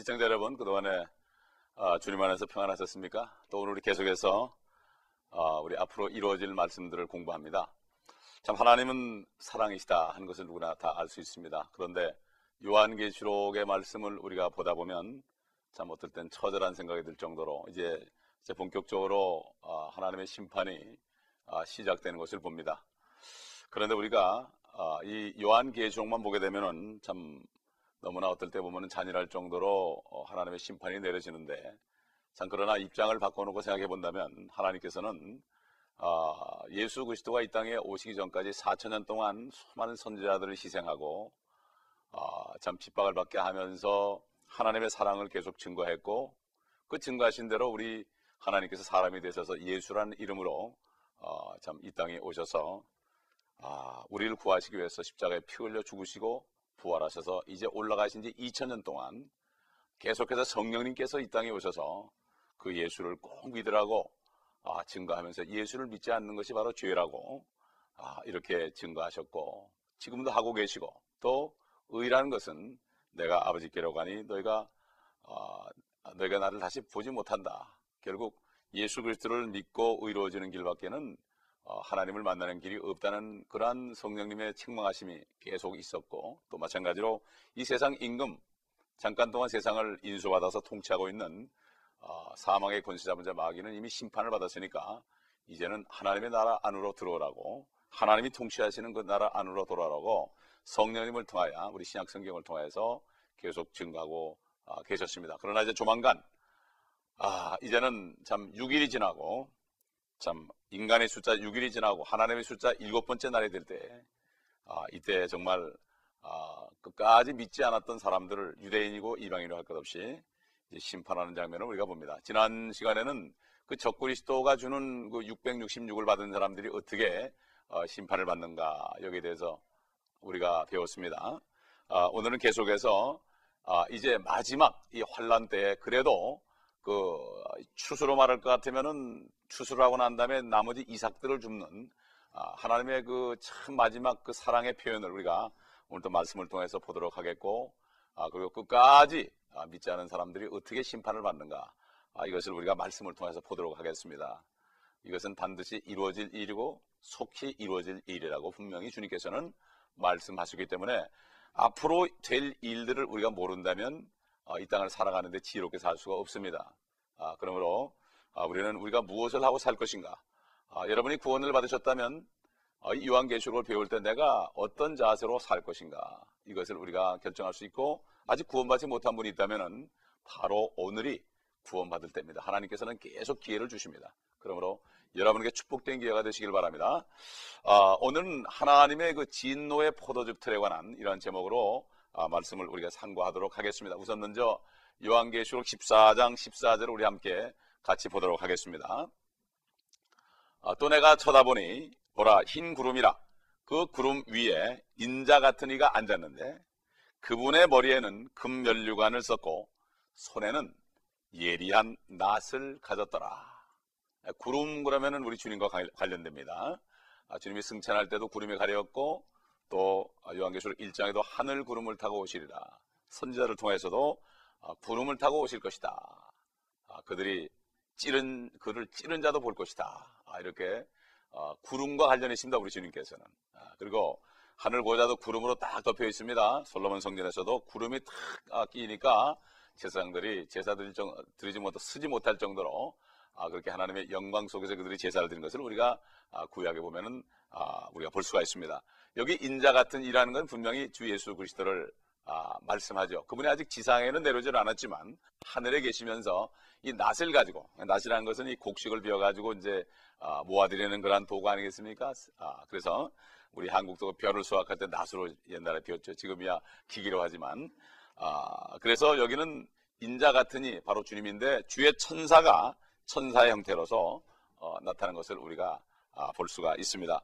시청자 여러분, 그동안에 주님 안에서 평안하셨습니까? 또 오늘 우리 계속해서 우리 앞으로 이루어질 말씀들을 공부합니다. 참 하나님은 사랑이시다 하는 것을 누구나 다 알 수 있습니다. 그런데 요한계시록의 말씀을 우리가 보다 보면 참 어떨 땐 처절한 생각이 들 정도로 이제 본격적으로 하나님의 심판이 시작되는 것을 봅니다. 그런데 우리가 이 요한계시록만 보게 되면은 참 너무나 어떨 때 보면 잔인할 정도로 하나님의 심판이 내려지는데, 참 그러나 입장을 바꿔놓고 생각해 본다면 하나님께서는 예수 그리스도가 이 땅에 오시기 전까지 4000년 동안 수많은 선지자들을 희생하고 참 핍박을 받게 하면서 하나님의 사랑을 계속 증거했고, 그 증거하신 대로 우리 하나님께서 사람이 되셔서 예수라는 이름으로 참 이 땅에 오셔서 우리를 구하시기 위해서 십자가에 피 흘려 죽으시고 부활하셔서 이제 올라가신 지 2000년 동안 계속해서 성령님께서 이 땅에 오셔서 그 예수를 꼭 믿으라고 증거하면서 예수를 믿지 않는 것이 바로 죄라고 이렇게 증거하셨고, 지금도 하고 계시고, 또 의라는 것은 내가 아버지께로 가니 너희가 나를 다시 보지 못한다. 결국 예수 그리스도를 믿고 의로워지는 길밖에는 하나님을 만나는 길이 없다는 그러한 성령님의 책망하심이 계속 있었고, 또 마찬가지로 이 세상 임금, 잠깐 동안 세상을 인수받아서 통치하고 있는 사망의 권세 잡은 자 마귀는 이미 심판을 받았으니까 이제는 하나님의 나라 안으로 들어오라고, 하나님이 통치하시는 그 나라 안으로 돌아오라고 성령님을 통하여 우리 신약 성경을 통해서 계속 증거하고 계셨습니다. 그러나 이제 조만간 이제는 참 6일이 지나고, 참 인간의 숫자 6일이 지나고 하나님의 숫자 7번째 날이 될 때, 이때 정말 끝까지 믿지 않았던 사람들을 유대인이고 이방인으로 할 것 없이 이제 심판하는 장면을 우리가 봅니다. 지난 시간에는 그 적그리스도가 주는 그 666을 받은 사람들이 어떻게 심판을 받는가, 여기에 대해서 우리가 배웠습니다. 오늘은 계속해서 이제 마지막 이 환란 때에, 그래도 그 추수로 말할 것 같으면은 추수를 하고 난 다음에 나머지 이삭들을 줍는 하나님의 그 참 마지막 그 사랑의 표현을 우리가 오늘 또 말씀을 통해서 보도록 하겠고, 그리고 끝까지 믿지 않은 사람들이 어떻게 심판을 받는가, 이것을 우리가 말씀을 통해서 보도록 하겠습니다. 이것은 반드시 이루어질 일이고 속히 이루어질 일이라고 분명히 주님께서는 말씀하시기 때문에, 앞으로 될 일들을 우리가 모른다면 이 땅을 살아가는데 지혜롭게 살 수가 없습니다. 그러므로 우리는 우리가 무엇을 하고 살 것인가, 여러분이 구원을 받으셨다면 이 요한계시록을 배울 때 내가 어떤 자세로 살 것인가, 이것을 우리가 결정할 수 있고, 아직 구원받지 못한 분이 있다면 바로 오늘이 구원받을 때입니다. 하나님께서는 계속 기회를 주십니다. 그러므로 여러분에게 축복된 기회가 되시길 바랍니다. 오늘은 하나님의 그 진노의 포도즙 틀에 관한 이런 제목으로 말씀을 우리가 상고하도록 하겠습니다. 우선 먼저 요한계시록 14장 14절을 우리 함께 같이 보도록 하겠습니다. 또 내가 쳐다보니 보라, 흰 구름이라. 그 구름 위에 인자 같은 이가 앉았는데 그분의 머리에는 금면류관을 썼고 손에는 예리한 낫을 가졌더라. 구름 그러면은 우리 주님과 관련됩니다. 주님이 승천할 때도 구름이 가렸고, 또 요한계시록 1장에도 하늘 구름을 타고 오시리라, 선지자를 통해서도 구름을 타고 오실 것이다, 그들이 그를 찌른 자도 볼 것이다, 이렇게 구름과 관련이 있습니다, 우리 주님께서는. 그리고 하늘 보좌도 구름으로 딱 덮여 있습니다. 솔로몬 성전에서도 구름이 딱 끼니까 제사장들이 제사 쓰지 못할 정도로 그렇게 하나님의 영광 속에서 그들이 제사를 드린 것을 우리가 구약에 보면은 우리가 볼 수가 있습니다. 여기 인자 같은 이라는 건 분명히 주 예수 그리스도를 말씀하죠. 그분이 아직 지상에는 내려오질 않았지만 하늘에 계시면서 이 낫을 가지고, 낫이라는 것은 이 곡식을 비워가지고 이제 모아드리는 그런 도구 아니겠습니까? 그래서 우리 한국도 벼를 수확할 때 낫으로 옛날에 비웠죠. 지금이야 기기로 하지만. 그래서 여기는 인자 같으니 바로 주님인데, 주의 천사가 천사의 형태로서 나타난 것을 우리가 볼 수가 있습니다.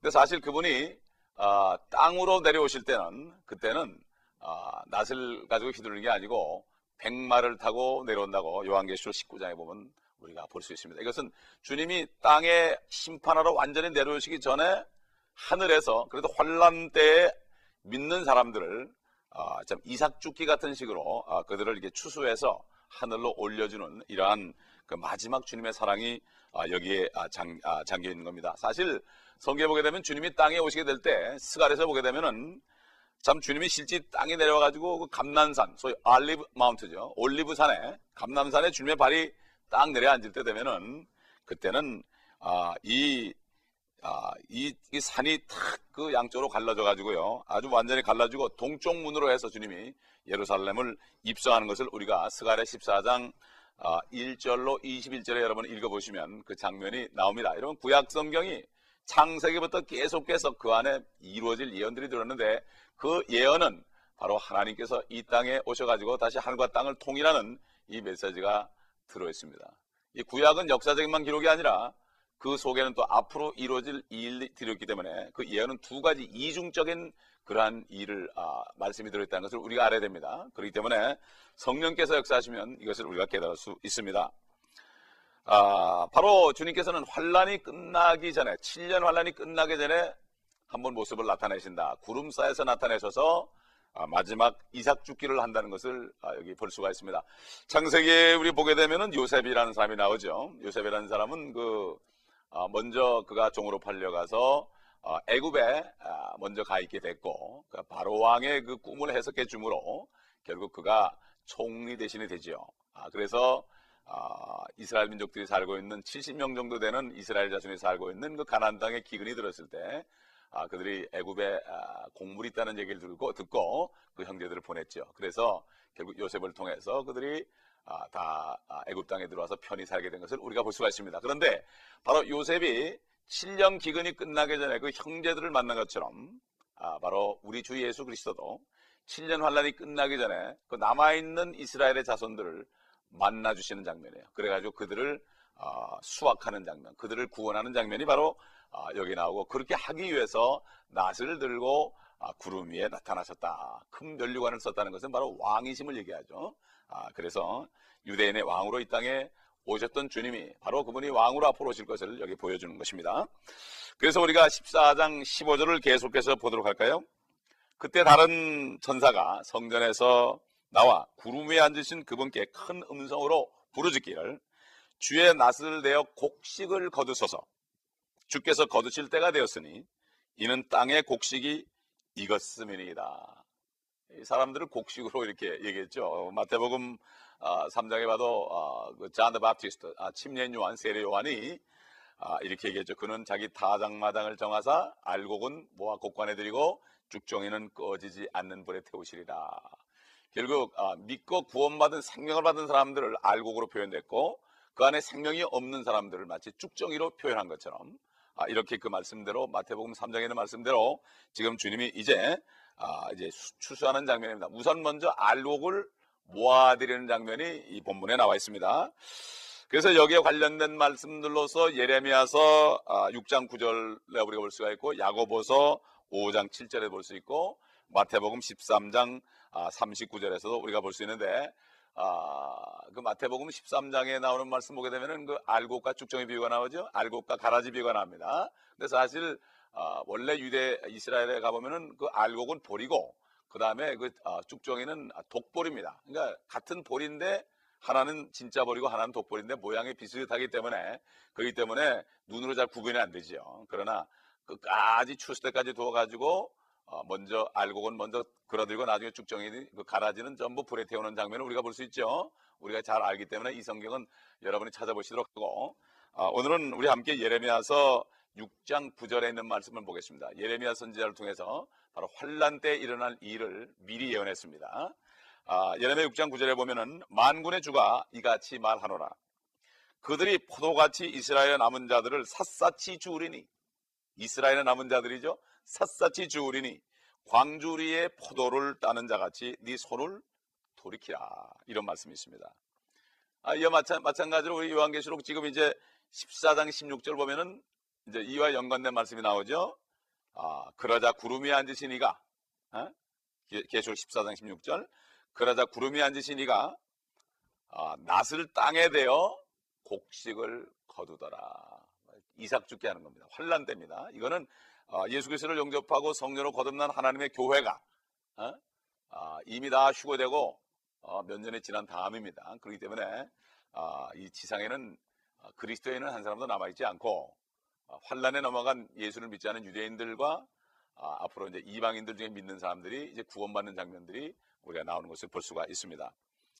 근데 사실 그분이 땅으로 내려오실 때는, 그때는 낫을 가지고 휘두르는 게 아니고 백마를 타고 내려온다고 요한계시록 19장에 보면 우리가 볼 수 있습니다. 이것은 주님이 땅에 심판하러 완전히 내려오시기 전에 하늘에서, 그래도 환란 때에 믿는 사람들을 참 이삭죽기 같은 식으로 그들을 이렇게 추수해서 하늘로 올려주는 이러한 그 마지막 주님의 사랑이 여기에 잠겨 있는 겁니다. 사실 성경에 보게 되면 주님이 땅에 오시게 될 때 스갈에서 보게 되면은 참 주님이 실제 땅에 내려와가지고 그 감람산, 소위 올리브 마운트죠. 올리브산에, 감람산에 주님의 발이 딱 내려앉을 때 되면은 그때는 이 산이 탁 그 양쪽으로 갈라져가지고요. 아주 완전히 갈라지고 동쪽 문으로 해서 주님이 예루살렘을 입성하는 것을 우리가 스갈의 14장 1절로 21절에 여러분 읽어보시면 그 장면이 나옵니다. 여러분 구약 성경이 창세기부터 계속해서 그 안에 이루어질 예언들이 들었는데 그 예언은 바로 하나님께서 이 땅에 오셔가지고 다시 하늘과 땅을 통일하는 이 메시지가 들어있습니다. 이 구약은 역사적인만 기록이 아니라 그 속에는 또 앞으로 이루어질 일이 들어있기 때문에 그 예언은 두 가지 이중적인 그러한 일을 말씀이 들어있다는 것을 우리가 알아야 됩니다. 그렇기 때문에 성령께서 역사하시면 이것을 우리가 깨달을 수 있습니다. 바로 주님께서는 환란이 끝나기 전에 7년 환란이 끝나기 전에 한번 모습을 나타내신다. 구름사에서 나타내셔서 마지막 이삭 죽기를 한다는 것을 여기 볼 수가 있습니다. 창세기에 우리 보게 되면은 요셉이라는 사람이 나오죠. 요셉이라는 사람은 먼저 그가 종으로 팔려가서 애굽에 먼저 가 있게 됐고 바로 왕의 그 꿈을 해석해 주므로 결국 그가 총리 대신이 되지요. 그래서 이스라엘 민족들이 살고 있는 70명 정도 되는 이스라엘 자손이 살고 있는 그 가나안 땅의 기근이 들었을 때 그들이 애굽에 곡물이 있다는 얘기를 듣고 그 형제들을 보냈죠. 그래서 결국 요셉을 통해서 그들이 다 애굽 땅에 들어와서 편히 살게 된 것을 우리가 볼 수가 있습니다. 그런데 바로 요셉이 7년 기근이 끝나기 전에 그 형제들을 만난 것처럼 바로 우리 주 예수 그리스도도 7년 환란이 끝나기 전에 그 남아있는 이스라엘의 자손들을 만나주시는 장면이에요. 그래가지고 그들을 수확하는 장면, 그들을 구원하는 장면이 바로 여기 나오고 그렇게 하기 위해서 낫을 들고 구름 위에 나타나셨다. 큰 면류관을 썼다는 것은 바로 왕이심을 얘기하죠. 그래서 유대인의 왕으로 이 땅에 오셨던 주님이 바로 그분이 왕으로 앞으로 오실 것을 여기 보여주는 것입니다. 그래서 우리가 14장 15절을 계속해서 보도록 할까요? 그때 다른 천사가 성전에서 나와 구름 위에 앉으신 그분께 큰 음성으로 부르짖기를 주의 낫을 내어 곡식을 거두소서 주께서 거두실 때가 되었으니 이는 땅의 곡식이 익었음이니이다. 사람들을 곡식으로 이렇게 얘기했죠. 마태복음 3장에 봐도 잔 더 바프티스트 침례 요한 세례 요한이 이렇게 얘기했죠. 그는 자기 타장마당을 정하사 알곡은 모아 곡관에 드리고 죽종이는 꺼지지 않는 불에 태우시리라. 결국 믿고 구원받은 생명을 받은 사람들을 알곡으로 표현됐고 그 안에 생명이 없는 사람들을 마치 쭉정이로 표현한 것처럼 이렇게 그 말씀대로 마태복음 3장에는 말씀대로 지금 주님이 이제 추수하는 장면입니다. 우선 먼저 알곡을 모아드리는 장면이 이 본문에 나와 있습니다. 그래서 여기에 관련된 말씀들로서 예레미야서 6장 9절에 우리가 볼 수가 있고 야고보서 5장 7절에 볼 수 있고 마태복음 13장 39절에서도 우리가 볼 수 있는데 그 마태복음 13장에 나오는 말씀 보게 되면은 그 알곡과 쭉정의 비유가 나오죠. 알곡과 가라지 비유가 나옵니다. 근데 사실 원래 유대 이스라엘에 가보면은 그 알곡은 보리고 그 다음에 그 쭉정이는 독보리입니다. 그러니까 같은 보리인데 하나는 진짜 보리고 하나는 독보리인데 모양이 비슷하기 때문에 그렇기 때문에 눈으로 잘 구분이 안 되지요. 그러나 끝까지 추수 때까지 두어가지고 먼저 알곡은 먼저 그려들고 나중에 쭉정이 그 가라지는 전부 불에 태우는 장면을 우리가 볼 수 있죠. 우리가 잘 알기 때문에 이 성경은 여러분이 찾아보시도록 하고 오늘은 우리 함께 예레미야서 6장 9절에 있는 말씀을 보겠습니다. 예레미야 선지자를 통해서 바로 환란 때 일어날 일을 미리 예언했습니다. 예레미야 6장 9절에 보면은 만군의 주가 이같이 말하노라 그들이 포도같이 이스라엘의 남은 자들을 샅샅이 주우리니 이스라엘의 남은 자들이죠. 샅샅이 주우리니 광주리에 포도를 따는 자같이 네 손을 돌이키라 이런 말씀이 있습니다. 이와 마찬가지로 우리 요한계시록 지금 이제 14장 16절 보면은 이제 이와 연관된 말씀이 나오죠. 그러자 구름 위에 앉으신 이가 계시록 14장 16절 그러자 구름 위에 앉으신 이가 낫을 땅에 대어 곡식을 거두더라. 이삭 죽게 하는 겁니다. 환란 때입니다. 이거는 예수 그리스도를 영접하고 성령으로 거듭난 하나님의 교회가 이미 다 휴거되고 몇 년이 지난 다음입니다. 그렇기 때문에 이 지상에는 그리스도인은 한 사람도 남아있지 않고 환란에 넘어간 예수를 믿지 않은 유대인들과 앞으로 이제 이방인들 중에 믿는 사람들이 이제 구원받는 장면들이 우리가 나오는 것을 볼 수가 있습니다.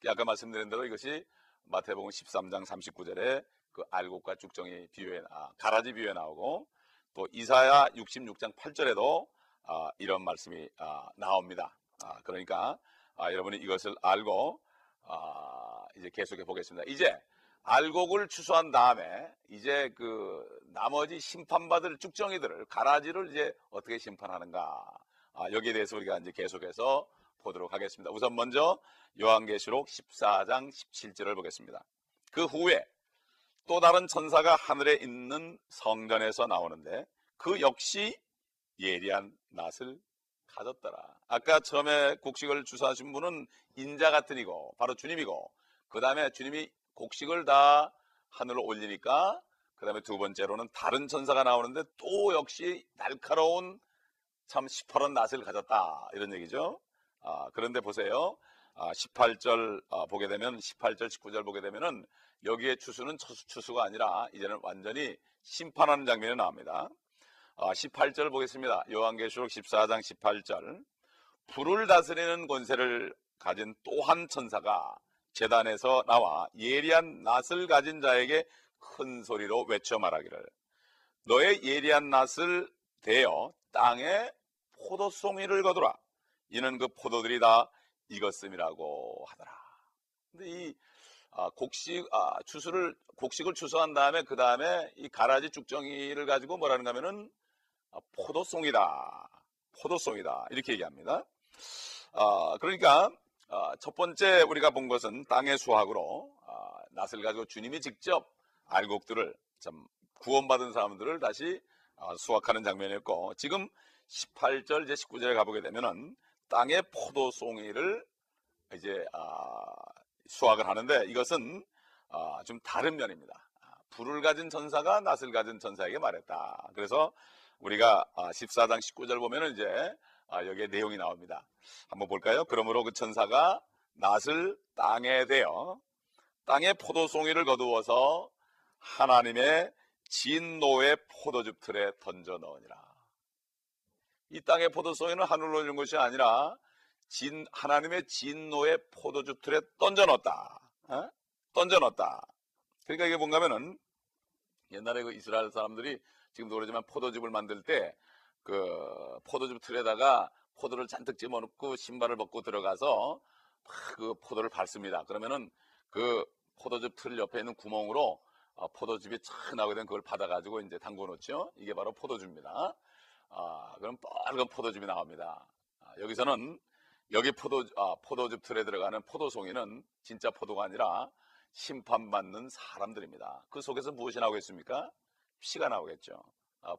아까 말씀드린 대로 이것이 마태복음 13장 39절에 그 알곡과 쭉정이 비유에 가라지 비유에 나오고 또 이사야 66장 8절에도 이런 말씀이 나옵니다. 그러니까 여러분이 이것을 알고 이제 계속해 보겠습니다. 이제 알곡을 추수한 다음에 이제 그 나머지 심판받을 쭉정이들을 가라지를 이제 어떻게 심판하는가 여기에 대해서 우리가 이제 계속해서 보도록 하겠습니다. 우선 먼저 요한계시록 14장 17절을 보겠습니다. 그 후에 또 다른 천사가 하늘에 있는 성전에서 나오는데 그 역시 예리한 낫을 가졌더라. 아까 처음에 곡식을 주사하신 분은 인자 같은 이고 바로 주님이고, 그 다음에 주님이 곡식을 다 하늘로 올리니까 그 다음에 두 번째로는 다른 천사가 나오는데 또 역시 날카로운 참 시퍼런 낫을 가졌다 이런 얘기죠. 그런데 보세요. 18절 보게 되면 18절 19절 보게 되면은 여기에 추수는 추수가 아니라 이제는 완전히 심판하는 장면이 나옵니다. 18절 보겠습니다. 요한계시록 14장 18절. 불을 다스리는 권세를 가진 또 한 천사가 제단에서 나와 예리한 낫을 가진 자에게 큰 소리로 외쳐 말하기를 너의 예리한 낫을 대어 땅에 포도송이를 거두라. 이는 그 포도들이 다 익었음이라고 하더라. 근데 이 곡식을 추수한 다음에 그 다음에 이 가라지 쭉정이를 가지고 뭐라는가 하면은 포도송이다 이렇게 얘기합니다. 그러니까 첫 번째 우리가 본 것은 땅의 수확으로 낫을 가지고 주님이 직접 알곡들을 참 구원받은 사람들을 다시 수확하는 장면이었고, 지금 18절 이제 19절에 가보게 되면은 땅의 포도송이를 이제 수확을 하는데 이것은 좀 다른 면입니다. 불을 가진 천사가 낫을 가진 천사에게 말했다. 그래서 우리가 14장 19절 보면은 이제 여기에 내용이 나옵니다. 한번 볼까요? 그러므로 그 천사가 낫을 땅에 대어 땅의 포도송이를 거두어서 하나님의 진노의 포도즙 틀에 던져 넣으니라. 이 땅의 포도송이는 하늘로 올린 것이 아니라 하나님의 진노의 포도즙 틀에 던져넣었다. 던져넣었다. 그러니까 이게 뭔가 하면은 옛날에 그 이스라엘 사람들이 지금도 그러지만 포도즙을 만들 때 그 포도즙 틀에다가 포도를 잔뜩 집어넣고 신발을 벗고 들어가서 그 포도를 밟습니다. 그러면은 그 포도즙 틀 옆에 있는 구멍으로 포도즙이 착 나오게 되면 그걸 받아가지고 이제 담궈 놓죠. 이게 바로 포도주입니다. 그럼 빨간 포도즙이 나옵니다. 여기서는 여기 포도즙 틀에 들어가는 포도송이는 진짜 포도가 아니라 심판받는 사람들입니다. 그 속에서 무엇이 나오겠습니까? 피가 나오겠죠.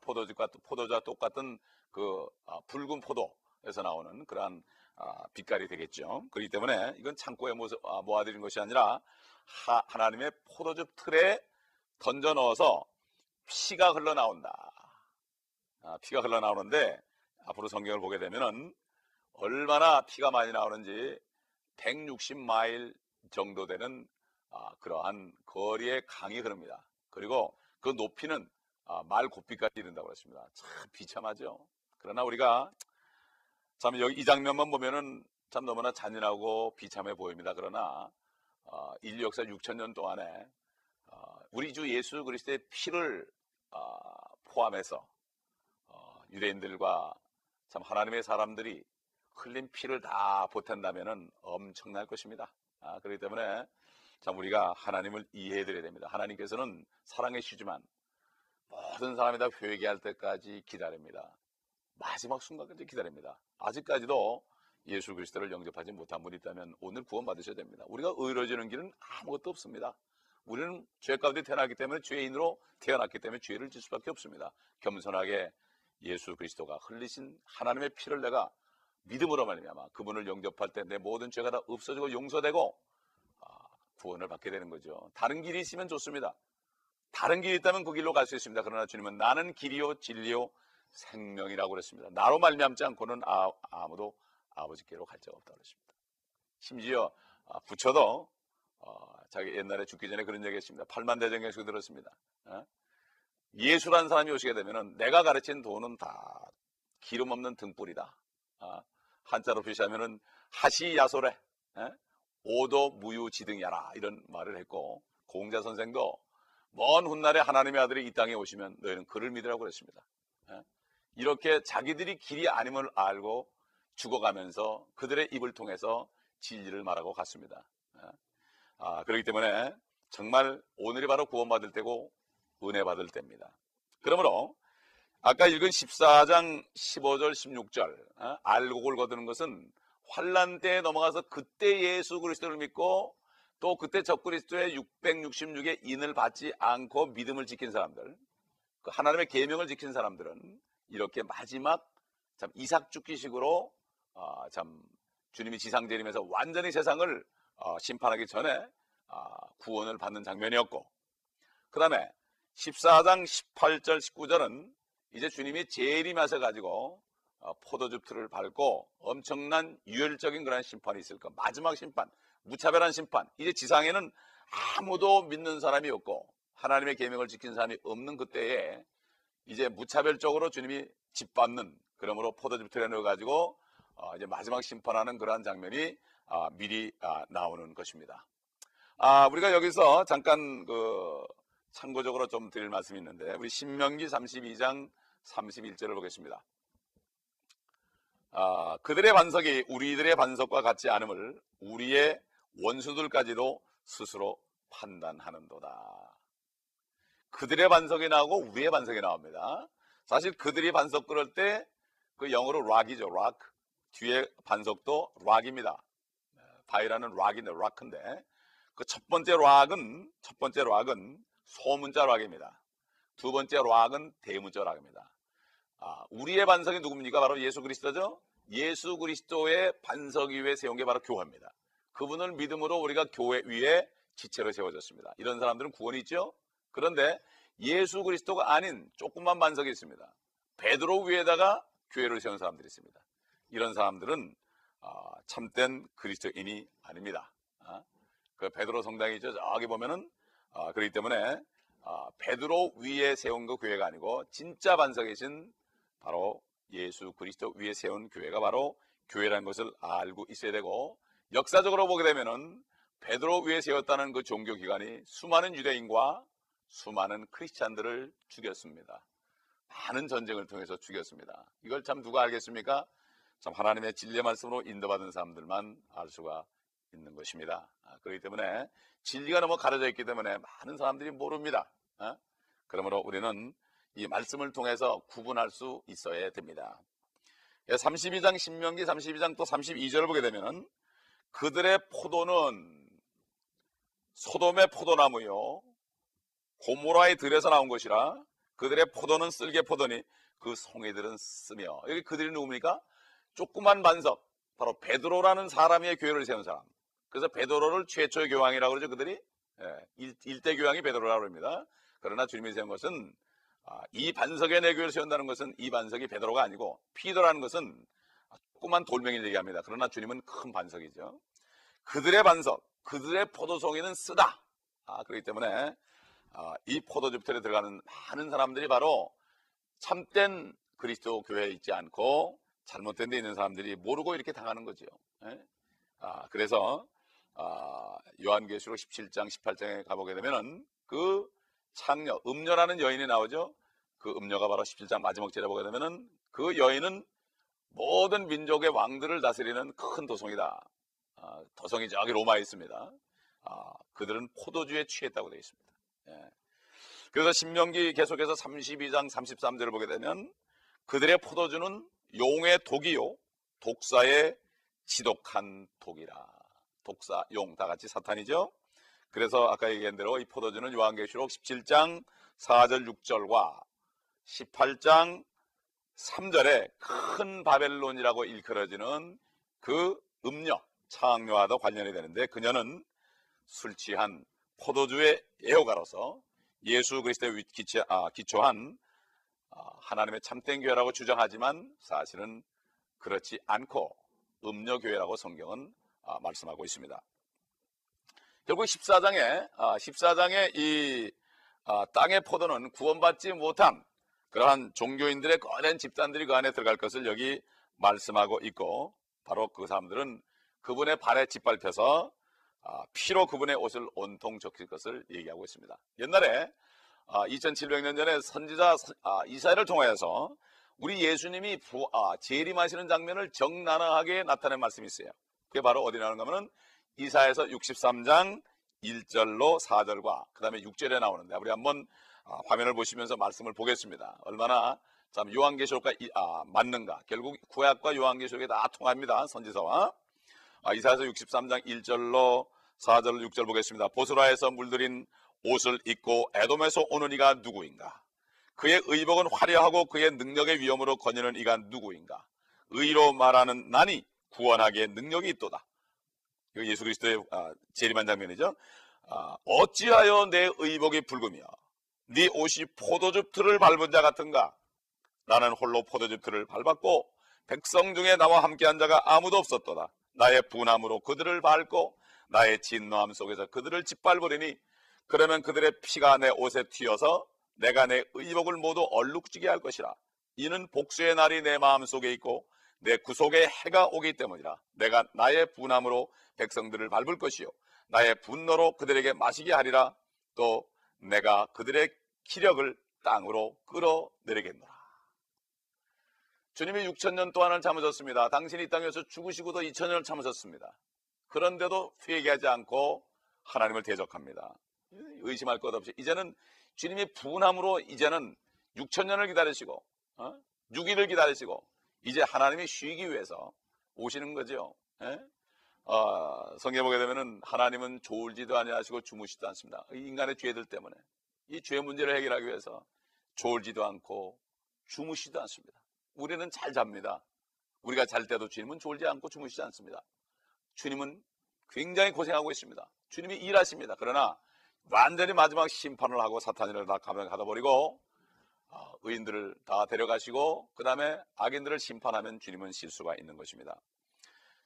포도즙과 포도주와 똑같은 그 붉은 포도에서 나오는 그러한 빛깔이 되겠죠. 그렇기 때문에 이건 창고에 모아들인 것이 아니라 하나님의 포도즙 틀에 던져 넣어서 피가 흘러나온다. 피가 흘러나오는데 앞으로 성경을 보게 되면은 얼마나 피가 많이 나오는지 160마일 정도 되는 그러한 거리의 강이 흐릅니다. 그리고 그 높이는 말 고삐까지 이른다고 했습니다. 참 비참하죠. 그러나 우리가 참 여기 이 장면만 보면은 참 너무나 잔인하고 비참해 보입니다. 그러나 인류 역사 6,000년 동안에 우리 주 예수 그리스도의 피를 포함해서 유대인들과 참 하나님의 사람들이 흘린 피를 다 보탠다면은 엄청날 것입니다. 그렇기 때문에 참 우리가 하나님을 이해해드려야 됩니다. 하나님께서는 사랑이시지만 모든 사람이 다 회개할 때까지 기다립니다. 마지막 순간까지 기다립니다. 아직까지도 예수 그리스도를 영접하지 못한 분이 있다면 오늘 구원 받으셔야 됩니다. 우리가 의로워지는 길은 아무것도 없습니다. 우리는 죄 가운데 태어났기 때문에 죄인으로 태어났기 때문에 죄를 질 수밖에 없습니다. 겸손하게 예수 그리스도가 흘리신 하나님의 피를 내가 믿음으로 말미암아 그분을 영접할 때 내 모든 죄가 다 없어지고 용서되고 구원을 받게 되는 거죠. 다른 길이 있으면 좋습니다. 다른 길이 있다면 그 길로 갈 수 있습니다. 그러나 주님은 나는 길이요 진리요 생명이라고 그랬습니다. 나로 말미암지 않고는 아무도 아버지께로 갈 자가 없다고 했습니다. 심지어 부처도 자기 옛날에 죽기 전에 그런 얘기했습니다. 팔만대장경에서 들었습니다. 예수라는 사람이 오시게 되면은 내가 가르친 도는 다 기름 없는 등불이다. 한자로 표시하면은 하시야소래, 오도 무유지등야라, 이런 말을 했고, 공자 선생도 먼 훗날에 하나님의 아들이 이 땅에 오시면 너희는 그를 믿으라고 그랬습니다. 이렇게 자기들이 길이 아님을 알고 죽어가면서 그들의 입을 통해서 진리를 말하고 갔습니다. 그렇기 때문에 정말 오늘이 바로 구원받을 때고 은혜 받을 때입니다. 그러므로 아까 읽은 14장 15절 16절, 알곡을 거두는 것은 환란 때에 넘어가서 그때 예수 그리스도를 믿고 또 그때 적그리스도의 666의 인을 받지 않고 믿음을 지킨 사람들, 그 하나님의 계명을 지킨 사람들은 이렇게 마지막 참 이삭 죽기식으로 참 주님이 지상재림에서 완전히 세상을 심판하기 전에 구원을 받는 장면이었고, 그 다음에 14장 18절 19절은 이제 주님이 재림하셔 가지고 포도즙 틀을 밟고 엄청난 유혈적인 그런 심판이 있을 것, 마지막 심판, 무차별한 심판, 이제 지상에는 아무도 믿는 사람이 없고 하나님의 계명을 지킨 사람이 없는 그때에 이제 무차별적으로 주님이 짓밟는, 그러므로 포도즙 틀에 넣어가지고 이제 마지막 심판하는 그러한 장면이 미리 나오는 것입니다. 우리가 여기서 잠깐 그 참고적으로 좀 드릴 말씀이 있는데, 우리 신명기 32장 31절을 보겠습니다. 그들의 반석이 우리들의 반석과 같지 않음을 우리의 원수들까지도 스스로 판단하는도다. 그들의 반석이 나오고 우리의 반석이 나옵니다. 사실 그들이 반석 그럴 때 그 영어로 락이죠. 락. 뒤에 반석도 락입니다. 바위라는 락인데, 락인데 그 첫 번째 락은 소문자 락입니다. 두 번째 락은 대문자 락입니다. 우리의 반석이 누굽니까? 바로 예수 그리스도죠. 예수 그리스도의 반석 위에 세운 게 바로 교회입니다. 그분을 믿음으로 우리가 교회 위에 지체로 세워졌습니다. 이런 사람들은 구원이 있죠. 그런데 예수 그리스도가 아닌 조그만 반석이 있습니다. 베드로 위에다가 교회를 세운 사람들이 있습니다. 이런 사람들은 참된 그리스도인이 아닙니다. 그 베드로 성당이죠. 저기 보면은 그렇기 때문에 베드로 위에 세운 그 교회가 아니고 진짜 반석이신 바로 예수 그리스도 위에 세운 교회가 바로 교회라는 것을 알고 있어야 되고, 역사적으로 보게 되면은 베드로 위에 세웠다는 그 종교기관이 수많은 유대인과 수많은 크리스찬들을 죽였습니다. 많은 전쟁을 통해서 죽였습니다. 이걸 참 누가 알겠습니까? 참 하나님의 진리의 말씀으로 인도받은 사람들만 알 수가 있는 것입니다. 그렇기 때문에 진리가 너무 가려져 있기 때문에 많은 사람들이 모릅니다. 그러므로 우리는 이 말씀을 통해서 구분할 수 있어야 됩니다. 32장, 신명기 32장 또 32절을 보게 되면은 그들의 포도는 소돔의 포도나무요 고모라의 들에서 나온 것이라, 그들의 포도는 쓸개 포도니 그 송이들은 쓰며. 여기 그들이 누굽니까? 조그만 반석, 바로 베드로라는 사람이 교회를 세운 사람. 그래서 베드로를 최초의 교황이라고 그러죠, 그들이. 일대 교황이 베드로라고 합니다. 그러나 주님이 세운 것은, 이 반석에 내 교회를 세운다는 것은 이 반석이 베드로가 아니고 피더라는 것은 조그만 돌멩이를 얘기합니다. 그러나 주님은 큰 반석이죠. 그들의 반석, 그들의 포도송이는 쓰다. 그렇기 때문에 이 포도즙 틀에 들어가는 많은 사람들이 바로 참된 그리스도 교회에 있지 않고 잘못된 데 있는 사람들이 모르고 이렇게 당하는 거죠. 그래서 요한계시록 17장 18장에 가보게 되면은 그 창녀, 음녀라는 여인이 나오죠. 그 음녀가 바로 17장 마지막 절에 보게 되면은 그 여인은 모든 민족의 왕들을 다스리는 큰 도성이다. 도성이 저기 로마에 있습니다. 그들은 포도주에 취했다고 되어 있습니다. 그래서 신명기 계속해서 32장 33절을 보게 되면 그들의 포도주는 용의 독이요 독사의 지독한 독이라. 독사, 용 다 같이 사탄이죠. 그래서 아까 얘기한 대로 이 포도주는 요한계시록 17장 4절 6절과 18장 3절에 큰 바벨론이라고 일컬어지는 그 음녀 창녀와도 관련이 되는데, 그녀는 술 취한 포도주의 애호가로서 예수 그리스도에 기초한 하나님의 참된 교회라고 주장하지만 사실은 그렇지 않고 음녀교회라고 성경은 말씀하고 있습니다. 결국 14장에 이 땅의 포도는 구원받지 못한 그러한 종교인들의 거대한 집단들이 그 안에 들어갈 것을 여기 말씀하고 있고, 바로 그 사람들은 그분의 발에 짓밟혀서 피로 그분의 옷을 온통 적실 것을 얘기하고 있습니다. 옛날에 2700년 전에 선지자 이사야를 통하여서 우리 예수님이 재림하시는 장면을 적나라하게 나타낸 말씀이 있어요. 그게 바로 어디 나오는가 하면 이사야에서 63장 1절로 4절과 그 다음에 6절에 나오는데, 우리 한번 화면을 보시면서 말씀을 보겠습니다. 얼마나 참 요한계시록과 맞는가. 결국 구약과 요한계시록이 다 통합니다. 선지서와. 이사야서 63장 1절로 4절로 6절 보겠습니다. 보스라에서 물들인 옷을 입고 에돔에서 오는 이가 누구인가? 그의 의복은 화려하고 그의 능력의 위엄으로 거니는 이가 누구인가? 의로 말하는 나니 구원하기에 능력이 있도다. 이거 예수 그리스도의 재림한 장면이죠. 어찌하여 내 의복이 붉으며 네 옷이 포도즙 틀을 밟은 자 같은가? 나는 홀로 포도즙 틀을 밟았고 백성 중에 나와 함께한 자가 아무도 없었도다. 나의 분함으로 그들을 밟고 나의 진노함 속에서 그들을 짓밟으리니 그러면 그들의 피가 내 옷에 튀어서 내가 내 의복을 모두 얼룩지게 할 것이라. 이는 복수의 날이 내 마음속에 있고 내 구속의 해가 오기 때문이라. 내가 나의 분함으로 백성들을 밟을 것이요 나의 분노로 그들에게 마시게 하리라. 또 내가 그들의 기력을 땅으로 끌어내리겠노라. 주님이 6,000년 동안을 참으셨습니다. 당신이 이 땅에서 죽으시고도 2,000년을 참으셨습니다. 그런데도 회개하지 않고 하나님을 대적합니다. 의심할 것 없이 이제는 주님이 분함으로 이제는 6,000년을 기다리시고 6일을 기다리시고 이제 하나님이 쉬기 위해서 오시는 거죠. 성경에 보게 되면 하나님은 졸지도 아니하시고 주무시지도 않습니다. 인간의 죄들 때문에 이 죄 문제를 해결하기 위해서 졸지도 않고 주무시지도 않습니다. 우리는 잘 잡니다. 우리가 잘 때도 주님은 졸지 않고 주무시지 않습니다. 주님은 굉장히 고생하고 있습니다. 주님이 일하십니다. 그러나 완전히 마지막 심판을 하고 사탄을 다 가둬버리고 의인들을 다 데려가시고 그 다음에 악인들을 심판하면 주님은 쉴 수가 있는 것입니다.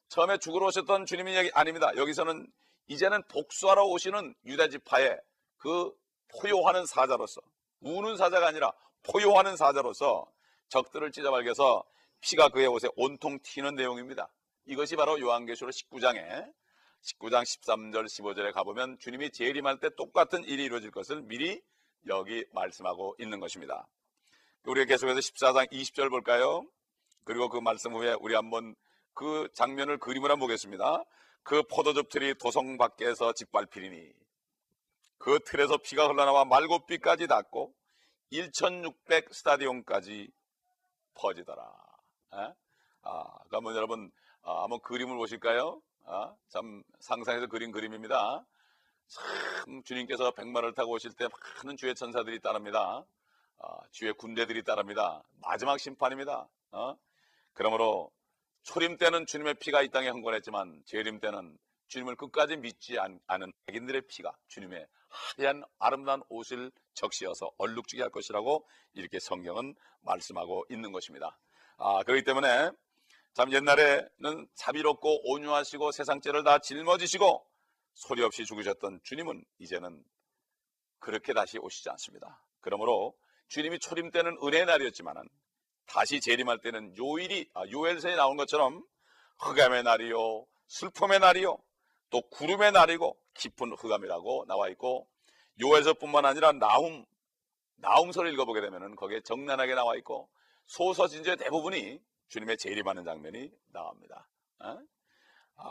처음에 죽으러 오셨던 주님이 여기 아닙니다. 여기서는 이제는 복수하러 오시는 유다지파의 그 포효하는 사자로서, 우는 사자가 아니라 포효하는 사자로서 적들을 찢어발겨서 피가 그의 옷에 온통 튀는 내용입니다. 이것이 바로 요한계시록 19장 13절 15절에 가보면 주님이 재림할 때 똑같은 일이 이루어질 것을 미리 여기 말씀하고 있는 것입니다. 우리가 계속해서 14장 20절 볼까요? 그리고 그 말씀 후에 우리 한번 그 장면을 그림으로 한번 보겠습니다. 그 포도즙 틀이 도성 밖에서 짓밟히리니 그 틀에서 피가 흘러나와 말고삐까지 닿고 1600 스타디온까지 퍼지더라. 그러면 여러분 한번 그림을 보실까요? 참 상상해서 그린 그림입니다. 참 주님께서 백마를 타고 오실 때 많은 주의 천사들이 따릅니다. 주의 군대들이 따릅니다. 마지막 심판입니다. 그러므로 초림 때는 주님의 피가 이 땅에 흥건했지만 재림 때는 주님을 끝까지 믿지 않은 악인들의 피가 주님의 하얀 아름다운 옷을 적시어서 얼룩지게 할 것이라고 이렇게 성경은 말씀하고 있는 것입니다. 그렇기 때문에 참 옛날에는 자비롭고 온유하시고 세상죄를 다 짊어지시고 소리 없이 죽으셨던 주님은 이제는 그렇게 다시 오시지 않습니다. 그러므로 주님이 초림 때는 은혜의 날이었지만 다시 재림할 때는 요엘서에 나온 것처럼 흑암의 날이요 슬픔의 날이요 또 구름의 날이고 깊은 흑암이라고 나와 있고, 요엘서뿐만 아니라 나훔서를 읽어보게 되면 거기에 적나라하게 나와 있고 소서 진저의 대부분이 주님의 재림하는 장면이 나옵니다.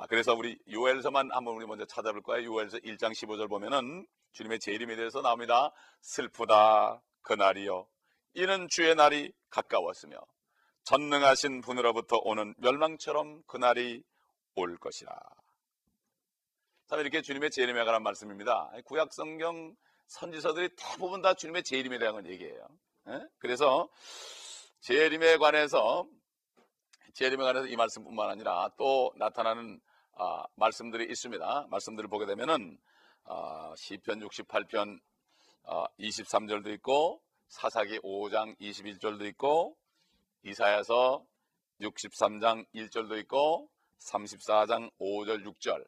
그래서 우리 요엘서만 한번 우리 먼저 찾아볼 거예요. 요엘서 1장 15절 보면은 주님의 재림에 대해서 나옵니다. 슬프다 그날이요 이는 주의 날이 가까웠으며 전능하신 분으로부터 오는 멸망처럼 그날이 올 것이라. 참 이렇게 주님의 재림에 관한 말씀입니다. 구약 성경 선지서들이 대부분 다 주님의 재림에 대한 얘기예요. 그래서 재림에 관해서 이 말씀뿐만 아니라 또 나타나는 말씀들이 있습니다. 말씀들을 보게 되면은 시편 68편 23절도 있고 사사기 5장 21절도 있고 이사야서 63장 1절도 있고 34장 5절 6절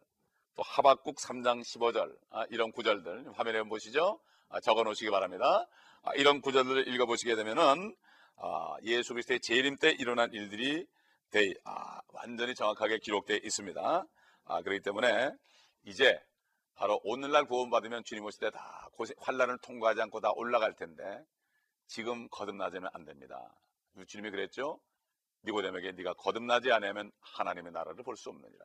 또 하박국 3장 15절 이런 구절들 화면에 보시죠. 적어 놓으시기 바랍니다. 이런 구절들을 읽어보시게 되면은 예수 그리스도의 재림 때 일어난 일들이 완전히 정확하게 기록되어 있습니다. 그렇기 때문에 이제 바로 오늘날 구원받으면 주님 오실 때 다 환란을 통과하지 않고 다 올라갈 텐데 지금 거듭나지는 안 됩니다. 주님이 그랬죠. 니고데모에게 네가 거듭나지 않으면 하나님의 나라를 볼 수 없느니라.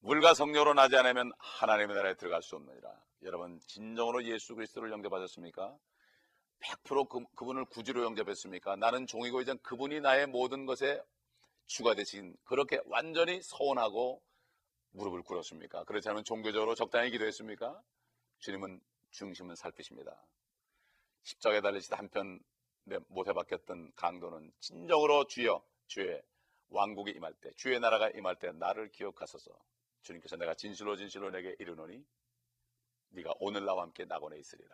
물과 성령으로 나지 않으면 하나님의 나라에 들어갈 수 없느니라. 여러분 진정으로 예수 그리스도를 영접하셨습니까? 100% 그분을 구주로 영접했습니까? 나는 종이고 이젠 그분이 나의 모든 것에 주가 되신, 그렇게 완전히 서원하고 무릎을 꿇었습니까? 그렇지 않으면 종교적으로 적당히 기도했습니까? 주님은 중심을 살피십니다. 십자가에 달리시다 한편 못해 박혔던 강도는 진정으로 주여 주의 왕국이 임할 때, 주의 나라가 임할 때 나를 기억하소서. 주님께서 내가 진실로 진실로 내게 이르노니 네가 오늘 나와 함께 낙원에 있으리라.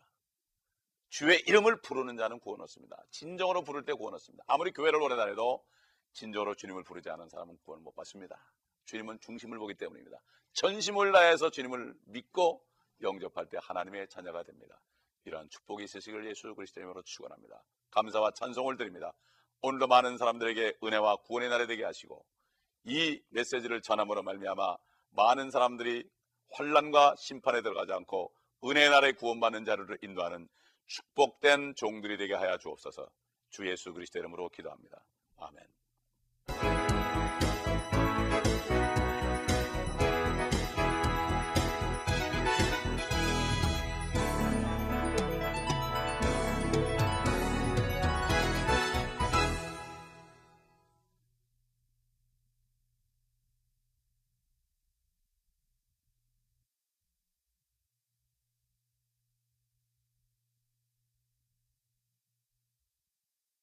주의 이름을 부르는 자는 구원 얻습니다. 진정으로 부를 때 구원 얻습니다. 아무리 교회를 오래 다녀도 진정으로 주님을 부르지 않은 사람은 구원을 못 받습니다. 주님은 중심을 보기 때문입니다. 전심을 다해서 주님을 믿고 영접할 때 하나님의 자녀가 됩니다. 이러한 축복이 있으시길 예수 그리스도의 이름으로 축원합니다. 감사와 찬송을 드립니다. 오늘도 많은 사람들에게 은혜와 구원의 날이 되게 하시고 이 메시지를 전함으로 말미암아 많은 사람들이 환난과 심판에 들어가지 않고 은혜의 날에 구원받는 자를 인도하는 축복된 종들이 되게 하여 주옵소서. 주 예수 그리스도의 이름으로 기도합니다. 아멘.